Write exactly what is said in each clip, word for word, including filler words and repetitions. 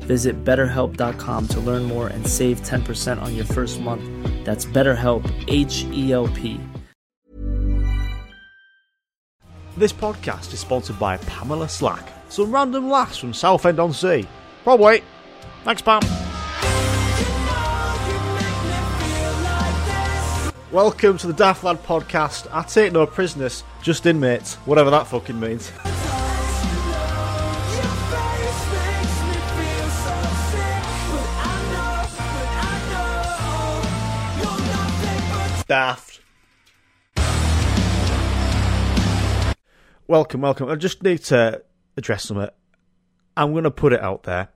Visit better help dot com to learn more and save ten percent on your first month. That's BetterHelp, H E L P. This podcast is sponsored by Pamela Slack. Some random laughs from Southend-on-Sea. Probably. Thanks, Pam. Welcome to the Daft Lad Podcast. I take no prisoners, just inmates, whatever that fucking means. Daft. Welcome, welcome. I just need to address something. I'm going to put it out there.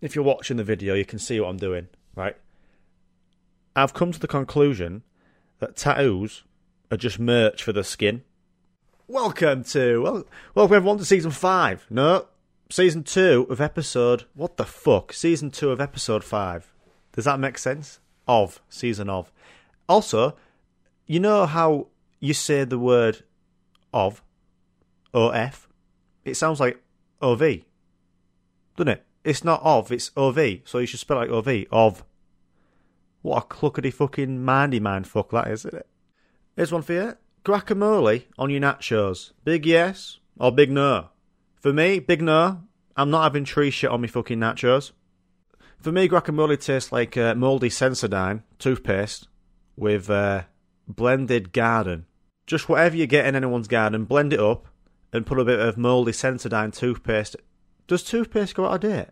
If you're watching the video, you can see what I'm doing, right? I've come to the conclusion that tattoos are just merch for the skin. Welcome to... Well, welcome everyone to Season five. No, Season two of Episode... What the fuck? Season two of Episode five. Does that make sense? Of. Season of. Also, you know how you say the word of, O F? It sounds like O V, doesn't it? It's not of, it's O V, so you should spell it like O V, of. What a cluckety fucking mindy mind fuck that is, isn't it? Here's one for you. Guacamole on your nachos. Big yes or big no? For me, big no. I'm not having tree shit on me fucking nachos. For me, guacamole tastes like uh, mouldy Sensodyne toothpaste with uh, blended garden. Just whatever you get in anyone's garden, blend it up and put a bit of mouldy Sensodyne toothpaste. Does toothpaste go out of date?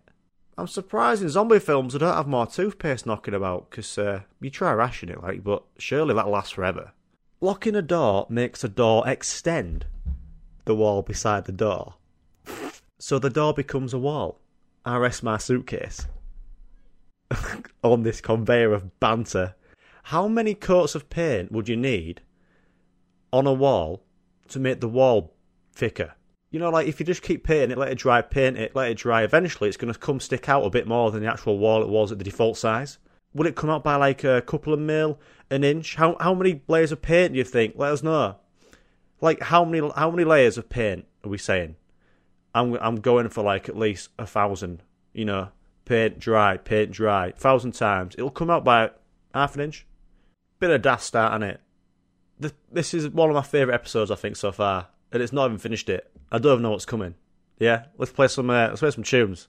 I'm surprised in zombie films I don't have more toothpaste knocking about, because uh, you try rationing it, like, but surely that lasts forever. Locking a door makes a door extend the wall beside the door. So the door becomes a wall. I rest my suitcase on this conveyor of banter. How many coats of paint would you need on a wall to make the wall thicker? You know, like, if you just keep painting it, let it dry, paint it, let it dry, eventually it's going to come stick out a bit more than the actual wall it was at the default size. Would it come out by, like, a couple of mil, an inch? How how many layers of paint do you think? Let us know. Like, how many how many layers of paint are we saying? I'm, I'm going for, like, at least a thousand, you know, paint dry, paint dry, a thousand times. It'll come out by half an inch. Bit of daft start, innit? This is one of my favourite episodes, I think, so far. And it's not even finished it. I don't even know what's coming. Yeah, let's play some, uh, let's play some tunes.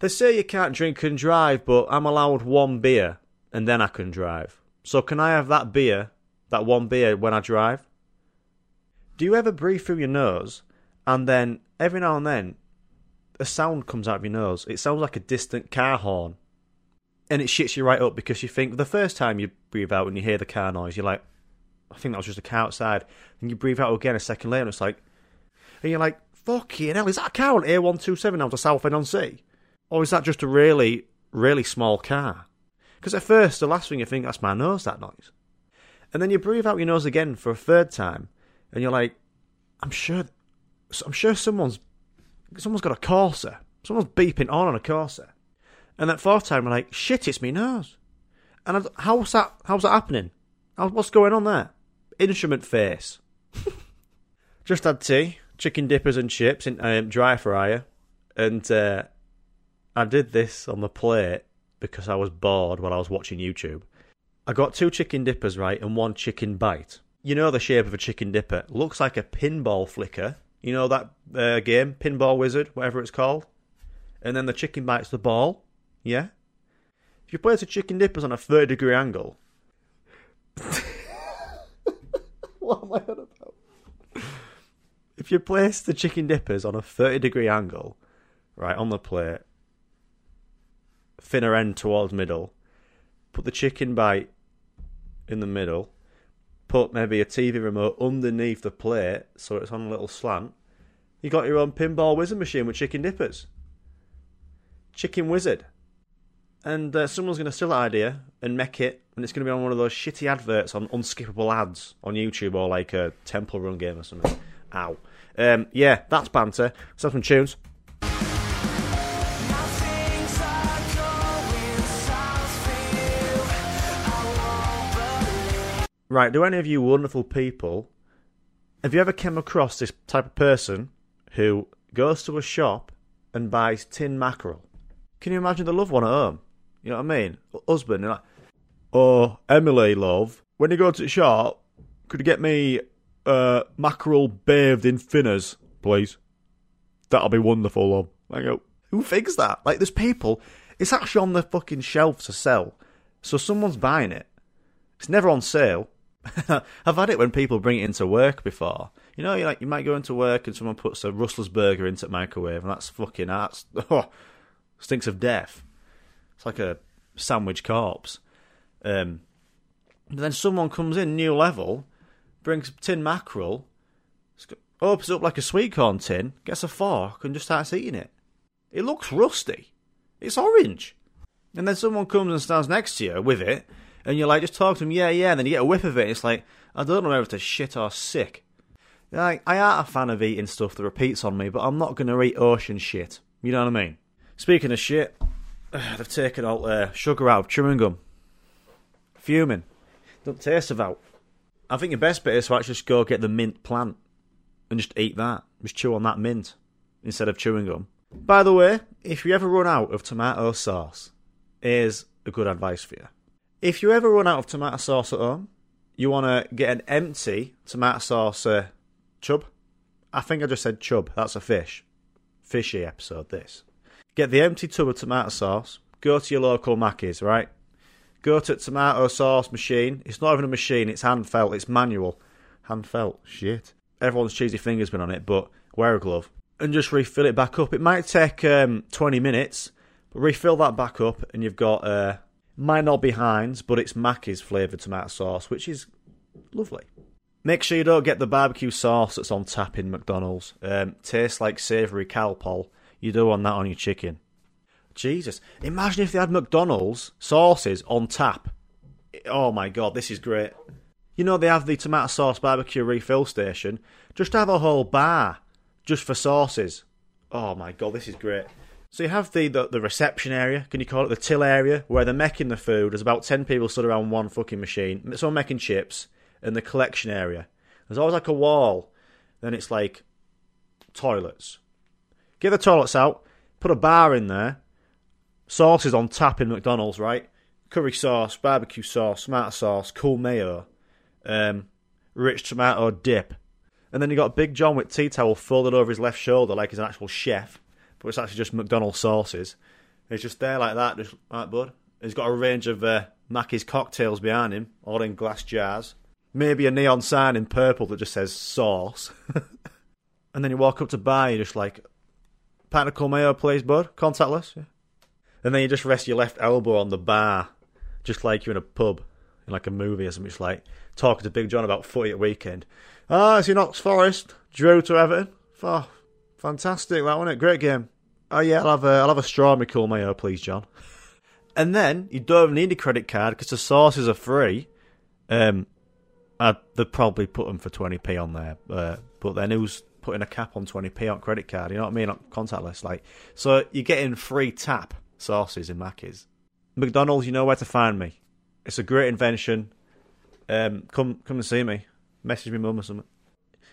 They say you can't drink and drive, but I'm allowed one beer and then I can drive. So can I have that beer, that one beer, when I drive? Do you ever breathe through your nose and then, every now and then, a sound comes out of your nose? It sounds like a distant car horn, and it shits you right up, because you think the first time you breathe out and you hear the car noise, you're like, I think that was just a car outside. And you breathe out again a second later and it's like, and you're like, fucking hell, is that a car on A one twenty-seven out to Southend-on-Sea? Or is that just a really, really small car? Because at first, the last thing you think, that's my nose, that noise. And then you breathe out your nose again for a third time and you're like, I'm sure I'm sure someone's someone's got a Corsa Someone's beeping on on a Corsa. And that fourth time, we're like, shit, it's me nose. And I, how's that how's that happening? How, what's going on there? Instrument face. Just had tea, chicken dippers and chips in um, dry fryer. And uh, I did this on the plate because I was bored while I was watching YouTube. I got two chicken dippers, right, and one chicken bite. You know the shape of a chicken dipper. Looks like a pinball flicker. You know that uh, game, Pinball Wizard, whatever it's called? And then the chicken bite's the ball. Yeah? If you place the chicken dippers on a thirty degree angle... What am I on about? If you place the chicken dippers on a thirty degree angle, right, on the plate, thinner end towards middle, put the chicken bite in the middle, put maybe a T V remote underneath the plate so it's on a little slant, you got your own Pinball Wizard machine with chicken dippers. Chicken Wizard. And uh, someone's going to steal that idea and make it, and it's going to be on one of those shitty adverts on unskippable ads on YouTube or like a Temple Run game or something. Ow. Um, yeah, that's banter. Let's have some tunes. Right, do any of you wonderful people, have you ever come across this type of person who goes to a shop and buys tin mackerel? Can you imagine the loved one at home? You know what I mean? Husband, you're like, oh, Emily, love, when you go to the shop, could you get me uh, mackerel bathed in thinners, please? That'll be wonderful, love. I go, who thinks that? Like, there's people, it's actually on the fucking shelf to sell. So someone's buying it. It's never on sale. I've had it when people bring it into work before. You know, you like you might go into work and someone puts a Rustler's burger into the microwave, and that's fucking, that's, oh, stinks of death. It's like a sandwich corpse. Um, but then someone comes in, new level, brings tin mackerel, opens up like a sweet corn tin, gets a fork and just starts eating it. It looks rusty. It's orange. And then someone comes and stands next to you with it, and you're like, just talk to him, yeah, yeah, and then you get a whiff of it, and it's like, I don't know whether to shit or sick. Like, I are a fan of eating stuff that repeats on me, but I'm not going to eat ocean shit. You know what I mean? Speaking of shit, they've taken all uh, sugar out of chewing gum. Fuming. Don't taste of out. I think your best bet is to actually just go get the mint plant and just eat that. Just chew on that mint instead of chewing gum. By the way, if you ever run out of tomato sauce, here's a good advice for you. If you ever run out of tomato sauce at home, you want to get an empty tomato sauce uh, chub. I think I just said chub. That's a fish. Fishy episode, this. Get the empty tub of tomato sauce, go to your local Mackey's, right? Go to a tomato sauce machine. It's not even a machine, it's hand-felt, it's manual. Hand-felt, shit. Everyone's cheesy finger's been on it, but wear a glove. And just refill it back up. It might take um, twenty minutes, but refill that back up and you've got, uh, might not be Heinz, but it's Mackey's flavoured tomato sauce, which is lovely. Make sure you don't get the barbecue sauce that's on tap in McDonald's. Um, tastes like savoury Calpol. You do want that on your chicken. Jesus. Imagine if they had McDonald's sauces on tap. Oh my God, this is great. You know they have the tomato sauce barbecue refill station. Just have a whole bar just for sauces. Oh my God, this is great. So you have the, the, the reception area, can you call it the till area, where they're making the food. There's about ten people stood around one fucking machine. Someone making chips. And the collection area. There's always like a wall. Then it's like toilets. Get the toilets out, put a bar in there, sauces on tap in McDonald's, right? Curry sauce, barbecue sauce, tomato sauce, cool mayo, um, rich tomato dip. And then you got Big John with tea towel folded over his left shoulder like he's an actual chef, but it's actually just McDonald's sauces. He's just there like that, just like, bud. He's got a range of uh, Mackey's cocktails behind him, all in glass jars. Maybe a neon sign in purple that just says sauce. And then you walk up to bar, you're just like, pint of cool mayo, please, bud. Contactless. Yeah. And then you just rest your left elbow on the bar, just like you're in a pub, in like a movie or something. It's like talking to Big John about footy at weekend. Ah, oh, it's in Ox Forest. Drew to Everton. Oh, fantastic, that, wasn't it? Great game. Oh, yeah, I'll have a, I'll have a straw in my cool mayo, please, John. And then you don't even need a credit card because the sauces are free. Um, I'd, they'd probably put them for twenty p on there. Uh, but then who's putting a cap on twenty p on credit card, you know what I mean, on contactless. Like, so you're getting free tap sauces in Mackey's. McDonald's, you know where to find me. It's a great invention. Um, come come and see me. Message me mum or something.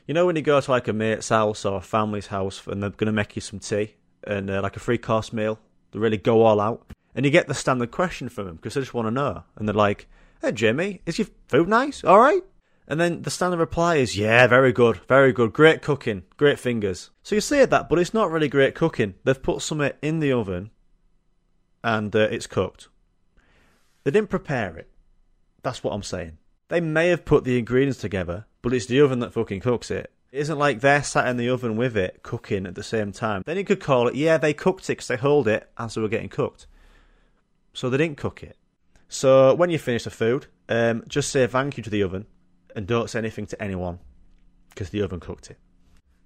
You know when you go to like a mate's house or a family's house and they're going to make you some tea and uh, like a free course meal, they really go all out. And you get the standard question from them because they just want to know. And they're like, hey Jimmy, is your food nice? All right? And then the standard reply is, yeah, very good, very good, great cooking, great fingers. So you say that, but it's not really great cooking. They've put something in the oven and uh, it's cooked. They didn't prepare it. That's what I'm saying. They may have put the ingredients together, but it's the oven that fucking cooks it. It isn't like they're sat in the oven with it, cooking at the same time. Then you could call it, yeah, they cooked it because they hold it as they were getting cooked. So they didn't cook it. So when you finish the food, um, just say thank you to the oven and don't say anything to anyone because the oven cooked it.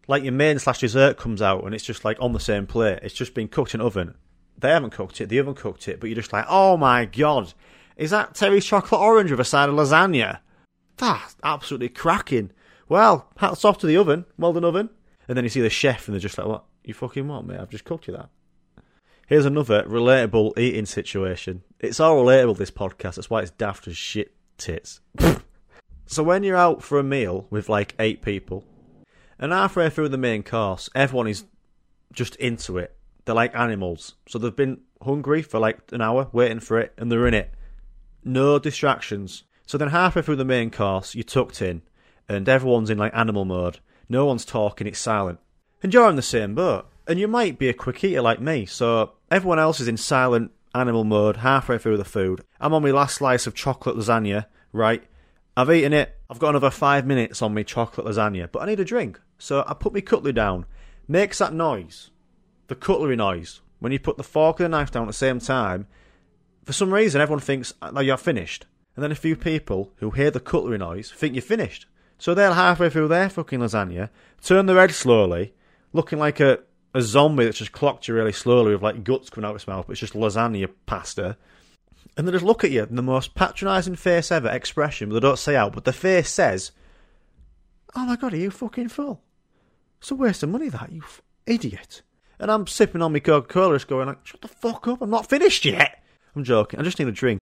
Like your main slash dessert comes out and it's just like on the same plate. It's just been cooked in an oven. They haven't cooked it, the oven cooked it, but you're just like, oh my God, is that Terry's chocolate orange with a side of lasagna? That's absolutely cracking. Well, hats off to the oven. Well done, oven. And then you see the chef and they're just like, what? You fucking what, mate? I've just cooked you that. Here's another relatable eating situation. It's all relatable, this podcast. That's why it's daft as shit tits. So when you're out for a meal with like eight people, and halfway through the main course, everyone is just into it. They're like animals. So they've been hungry for like an hour, waiting for it, and they're in it. No distractions. So then halfway through the main course, you're tucked in, and everyone's in like animal mode. No one's talking, it's silent. And you're in the same boat. And you might be a quick eater like me, so everyone else is in silent animal mode halfway through the food. I'm on my last slice of chocolate lasagna, right? I've eaten it. I've got another five minutes on my chocolate lasagna, but I need a drink. So I put my cutlery down. Makes that noise, the cutlery noise, when you put the fork and the knife down at the same time. For some reason, everyone thinks that you're finished. And then a few people who hear the cutlery noise think you're finished. So they're halfway through their fucking lasagna, turn their head slowly, looking like a... a zombie that's just clocked you really slowly with like guts coming out of its mouth, but it's just lasagna pasta. And they just look at you in the most patronising face ever, expression, but they don't say out, but the face says, oh my God, are you fucking full? It's a waste of money that, you f- idiot. And I'm sipping on my Coca-Cola just going like, shut the fuck up, I'm not finished yet. I'm joking, I just need a drink.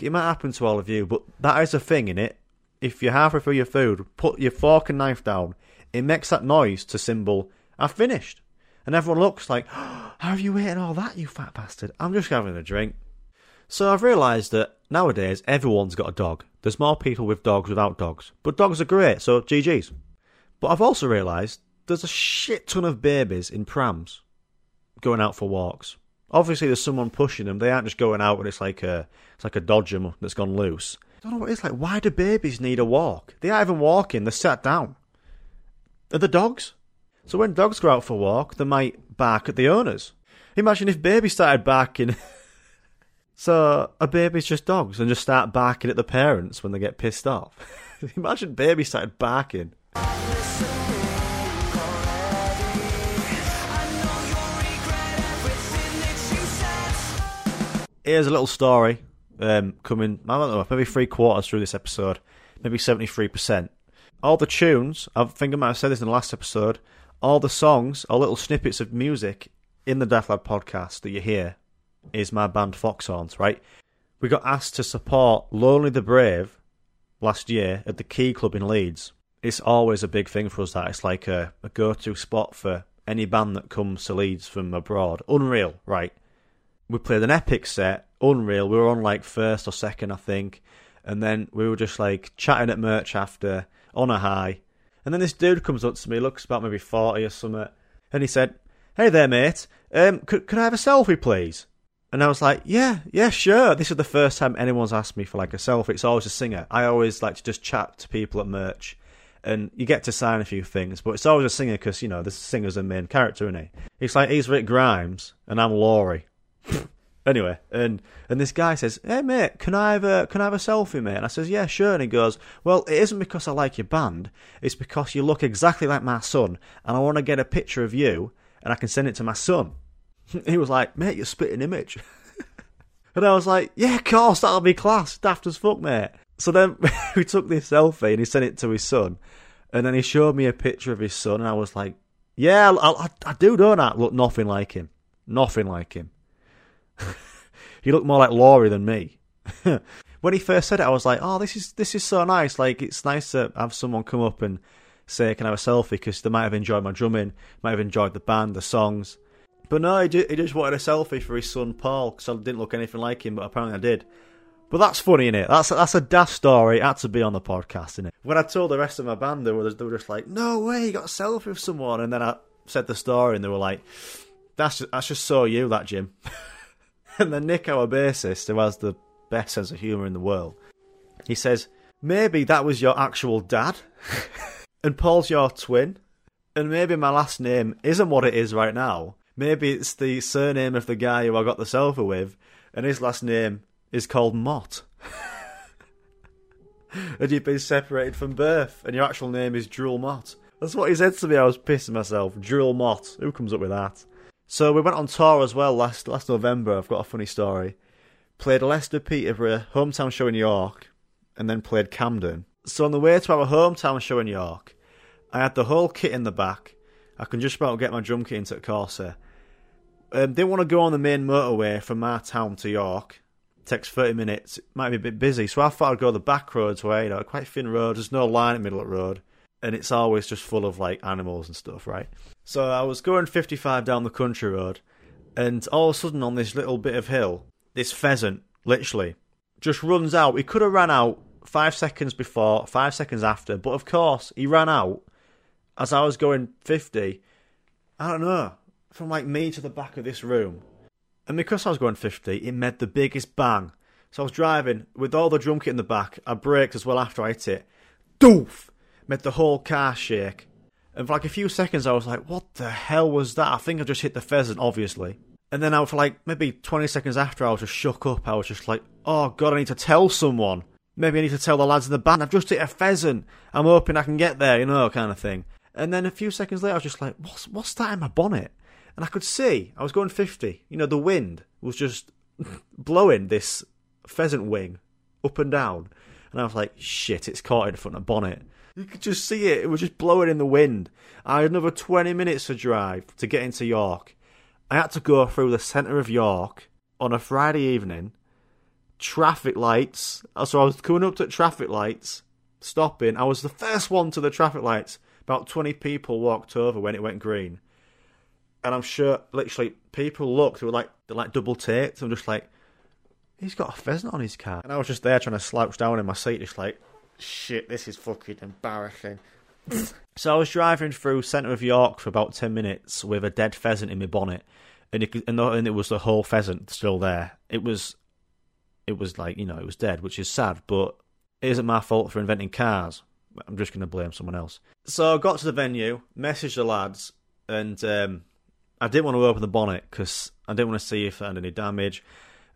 It might happen to all of you, but that is a thing, innit? If you're halfway through your food, put your fork and knife down. It makes that noise to symbol, I've finished. And everyone looks like, oh, how have you eaten all that, you fat bastard? I'm just having a drink. So I've realised that nowadays everyone's got a dog. There's more people with dogs without dogs. But dogs are great, so G Gs. But I've also realised there's a shit ton of babies in prams going out for walks. Obviously there's someone pushing them. They aren't just going out and it's like a, it's like a dodgem that's gone loose. I don't know what it's like. Why do babies need a walk? They aren't even walking. They're sat down. Are the dogs? So when dogs go out for a walk, they might bark at the owners. Imagine if babies started barking. So a baby's just dogs and just start barking at the parents when they get pissed off. Imagine babies started barking. Here's a little story. Um, coming, I don't know, maybe three quarters through this episode, maybe seventy-three percent. All the tunes, I think I might have said this in the last episode, all the songs, all little snippets of music in the Daft Lad podcast that you hear is my band Foxhorns, right? We got asked to support Lonely the Brave last year at the Key Club in Leeds. It's always a big thing for us, that. It's like a, a go-to spot for any band that comes to Leeds from abroad. Unreal, right? We played an epic set, unreal. We were on like first or second, I think. And then we were just like chatting at merch after, on a high. And then this dude comes up to me, looks about maybe forty or something. And he said, "Hey there, mate. Um, could, could I have a selfie, please?" And I was like, yeah, yeah, sure. This is the first time anyone's asked me for like a selfie. It's always a singer. I always like to just chat to people at merch. And you get to sign a few things, but it's always a singer because, you know, the singer's the main character, isn't he? It's like, he's Rick Grimes and I'm Laurie. Anyway, and, and this guy says, "Hey, mate, can I have a, can I have a selfie, mate?" And I says, "Yeah, sure." And he goes, "Well, it isn't because I like your band. It's because you look exactly like my son and I want to get a picture of you and I can send it to my son." He was like, "Mate, you're spitting image." And I was like, "Yeah, of course, that'll be class. Daft as fuck, mate." So then we took this selfie and he sent it to his son. And then he showed me a picture of his son and I was like, yeah, I, I, I do, don't I? Look nothing like him. Nothing like him. He looked more like Laurie than me. When he first said it, I was like, oh, this is this is so nice. Like, it's nice to have someone come up and say, "Can I have a selfie?" Because they might have enjoyed my drumming, might have enjoyed the band, the songs. But no, he just wanted a selfie for his son, Paul, because I didn't look anything like him, but apparently I did. But that's funny, innit? That's that's a daft story. It had to be on the podcast, innit? When I told the rest of my band, they were, they were just like, "No way, you got a selfie with someone." And then I said the story, and they were like, "That's just, that's just so you, that, Jim." And then Nick, our bassist, who has the best sense of humour in the world, he says, "Maybe that was your actual dad, and Paul's your twin, and maybe my last name isn't what it is right now. Maybe it's the surname of the guy who I got the selfie with, and his last name is called Mott. And you've been separated from birth, and your actual name is Drool Mott." That's what he said to me. I was pissing myself. Drool Mott. Who comes up with that? So we went on tour as well last last November. I've got a funny story. Played Leicester, Peterborough, hometown show in York, and then played Camden. So on the way to our hometown show in York, I had the whole kit in the back. I can just about get my drum kit into a Corsa. Um, didn't want to go on the main motorway from my town to York. Takes thirty minutes, might be a bit busy, so I thought I'd go the back roads way, you know, quite thin road, there's no line in the middle of the road, and it's always just full of, like, animals and stuff, right? So I was going fifty-five down the country road, and all of a sudden on this little bit of hill, this pheasant, literally, just runs out. He could have ran out five seconds before, five seconds after, but of course, he ran out as I was going fifty, I don't know, from, like, me to the back of this room. And because I was going fifty, it made the biggest bang. So I was driving with all the drum kit in the back. I braked as well after I hit it. Doof! Made the whole car shake. And for like a few seconds, I was like, what the hell was that? I think I just hit the pheasant, obviously. And then I was like, maybe twenty seconds after, I was just shook up. I was just like, oh God, I need to tell someone. Maybe I need to tell the lads in the band, I've just hit a pheasant. I'm hoping I can get there, you know, kind of thing. And then a few seconds later, I was just like, what's, what's that in my bonnet? And I could see, I was going fifty, you know, the wind was just blowing this pheasant wing up and down. And I was like, shit, it's caught in front of a bonnet. You could just see it, it was just blowing in the wind. I had another twenty minutes to drive to get into York. I had to go through the centre of York on a Friday evening, traffic lights. So I was coming up to traffic lights, stopping. I was the first one to the traffic lights. About twenty people walked over when it went green. And I'm sure, literally, people looked, they were like, they're like double taked. I'm just like, he's got a pheasant on his car. And I was just there trying to slouch down in my seat, just like, shit, this is fucking embarrassing. So I was driving through centre of York for about ten minutes with a dead pheasant in my bonnet. And it, and, the, and it was the whole pheasant still there. It was, it was like, you know, it was dead, which is sad, but it isn't my fault for inventing cars. I'm just going to blame someone else. So I got to the venue, messaged the lads, and, um, I didn't want to open the bonnet because I didn't want to see if I had any damage,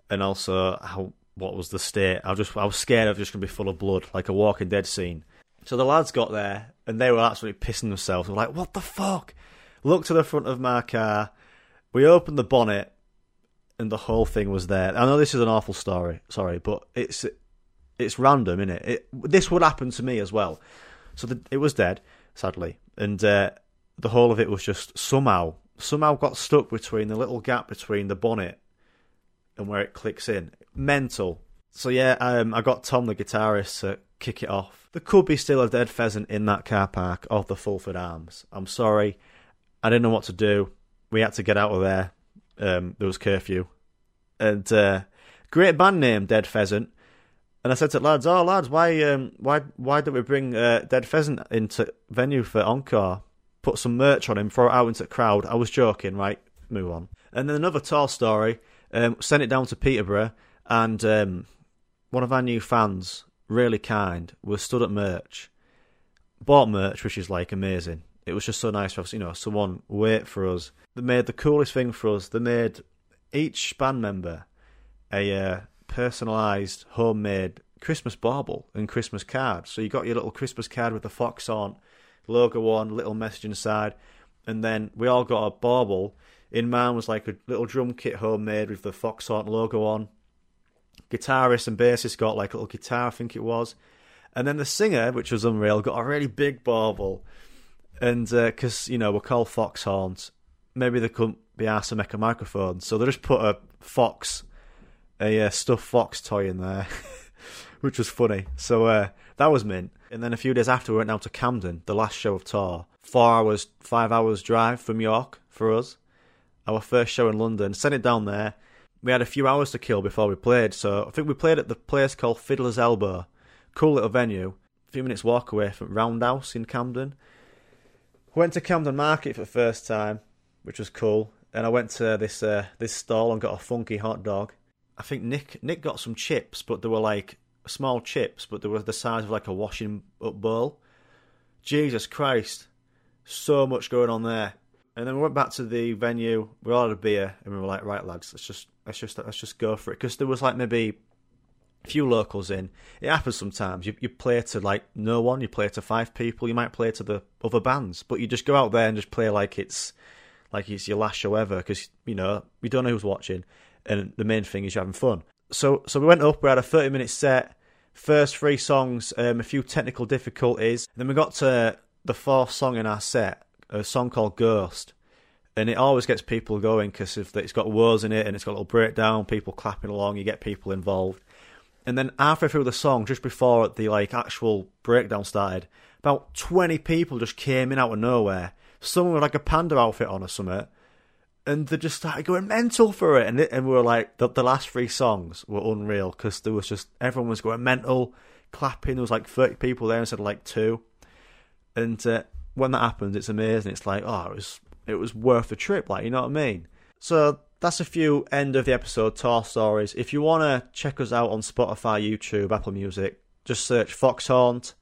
and also how what was the state. I was just I was scared I was just gonna be full of blood, like a Walking Dead scene. So the lads got there and they were absolutely pissing themselves. They were like, "What the fuck?" Looked to the front of my car. We opened the bonnet, and the whole thing was there. I know this is an awful story, sorry, but it's it's random, isn't it? It this would happen to me as well. So the, it was dead, sadly, and uh, the whole of it was just somehow. somehow got stuck between the little gap between the bonnet and where it clicks in. Mental. So yeah, um, I got Tom, the guitarist, to kick it off. There could be still a dead pheasant in that car park of the Fulford Arms. I'm sorry, I didn't know what to do. We had to get out of there. Um, there was curfew. And uh, great band name, Dead Pheasant. And I said to lads, oh lads, why um, why why don't we bring uh, Dead Pheasant into venue for encore? Put some merch on him, throw it out into the crowd. I was joking, right? Move on. And then another tall story. Um, sent it down to Peterborough, and um, one of our new fans, really kind, was stood at merch. Bought merch, which is like amazing. It was just so nice for us, you know, someone wait for us. They made the coolest thing for us. They made each band member a uh, personalised, homemade Christmas bauble and Christmas card. So you got your little Christmas card with the Foxhorn logo on, little message inside, and then we all got a bauble. In mine was like a little drum kit homemade with the Foxhorn logo on. Guitarist and bassist got like a little guitar, I think it was. And then the singer, which was unreal, got a really big bauble. And because, uh, you know, we're called Foxhorns, maybe they couldn't be arsed to make a microphone. So they just put a fox, a uh, stuffed fox toy in there, which was funny. So uh, that was mint. And then a few days after, we went down to Camden, the last show of tour. Four hours, five hours drive from York for us. Our first show in London, sent it down there. We had a few hours to kill before we played, so I think we played at the place called Fiddler's Elbow. Cool little venue. A few minutes walk away from Roundhouse in Camden. Went to Camden Market for the first time, which was cool. And I went to this uh, this stall and got a funky hot dog. I think Nick Nick got some chips, but they were like small chips, but they were the size of like a washing up bowl. Jesus Christ. So much going on there. And then we went back to the venue. We all had a beer, and we were like, "Right, lads, let's just let's just let's just go for it." Because there was like maybe a few locals in. It happens sometimes. You you play to like no one. You play to five people. You might play to the other bands, but you just go out there and just play like it's like it's your last show ever. Because you know you don't know who's watching, and the main thing is you're having fun. So so we went up. We had a thirty minute set. First three songs, um, a few technical difficulties. Then we got to the fourth song in our set. A song called Ghost, and it always gets people going because it's got words in it and it's got a little breakdown, people clapping along, you get people involved. And then halfway through the song, just before the like actual breakdown started, about twenty people just came in out of nowhere, someone with like a panda outfit on or something, and they just started going mental for it. And, it, and we were like, the, the last three songs were unreal because there was just, everyone was going mental, clapping. There was like thirty people there instead of like two. And uh, when that happens, it's amazing. It's like, oh, it was it was worth the trip, like, you know what I mean? So that's a few end of the episode tour stories. If you want to check us out on Spotify, YouTube, Apple Music, just search Foxhaunt.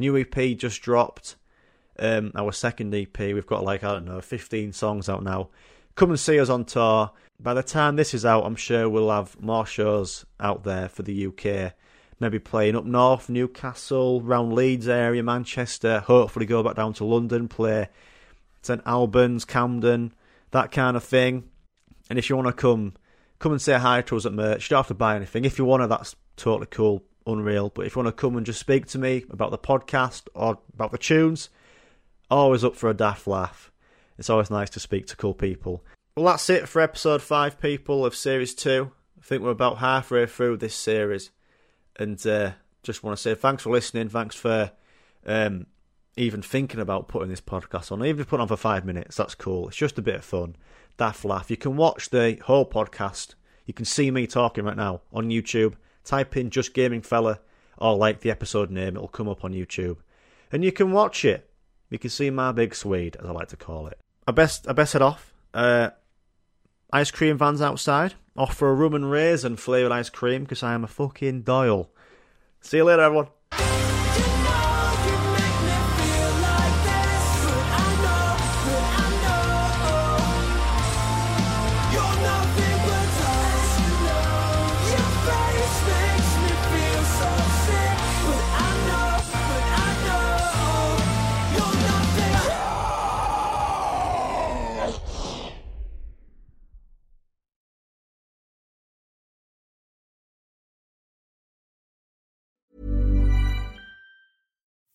New E P just dropped. Um, our second E P, we've got like, I don't know, fifteen songs out now. Come and see us on tour. By the time this is out, I'm sure we'll have more shows out there for the U K. Maybe playing up north, Newcastle, round Leeds area, Manchester. Hopefully go back down to London, play St Albans, Camden, that kind of thing. And if you want to come, come and say hi to us at merch. You don't have to buy anything. If you want to, that's totally cool, unreal. But if you want to come and just speak to me about the podcast or about the tunes, always up for a daft laugh. It's always nice to speak to cool people. Well, that's it for episode five, people, of series two. I think we're about halfway through this series. And uh, just want to say thanks for listening. Thanks for um, even thinking about putting this podcast on. Even if you put it on for five minutes, that's cool. It's just a bit of fun. Daft laugh. You can watch the whole podcast. You can see me talking right now on YouTube. Type in Just Gaming Fella or like the episode name. It'll come up on YouTube. And you can watch it. You can see my big Swede, as I like to call it. I best I best head off. Uh, ice cream van's outside. Off for a rum and raisin flavoured ice cream because I am a fucking Doyle. See you later, everyone.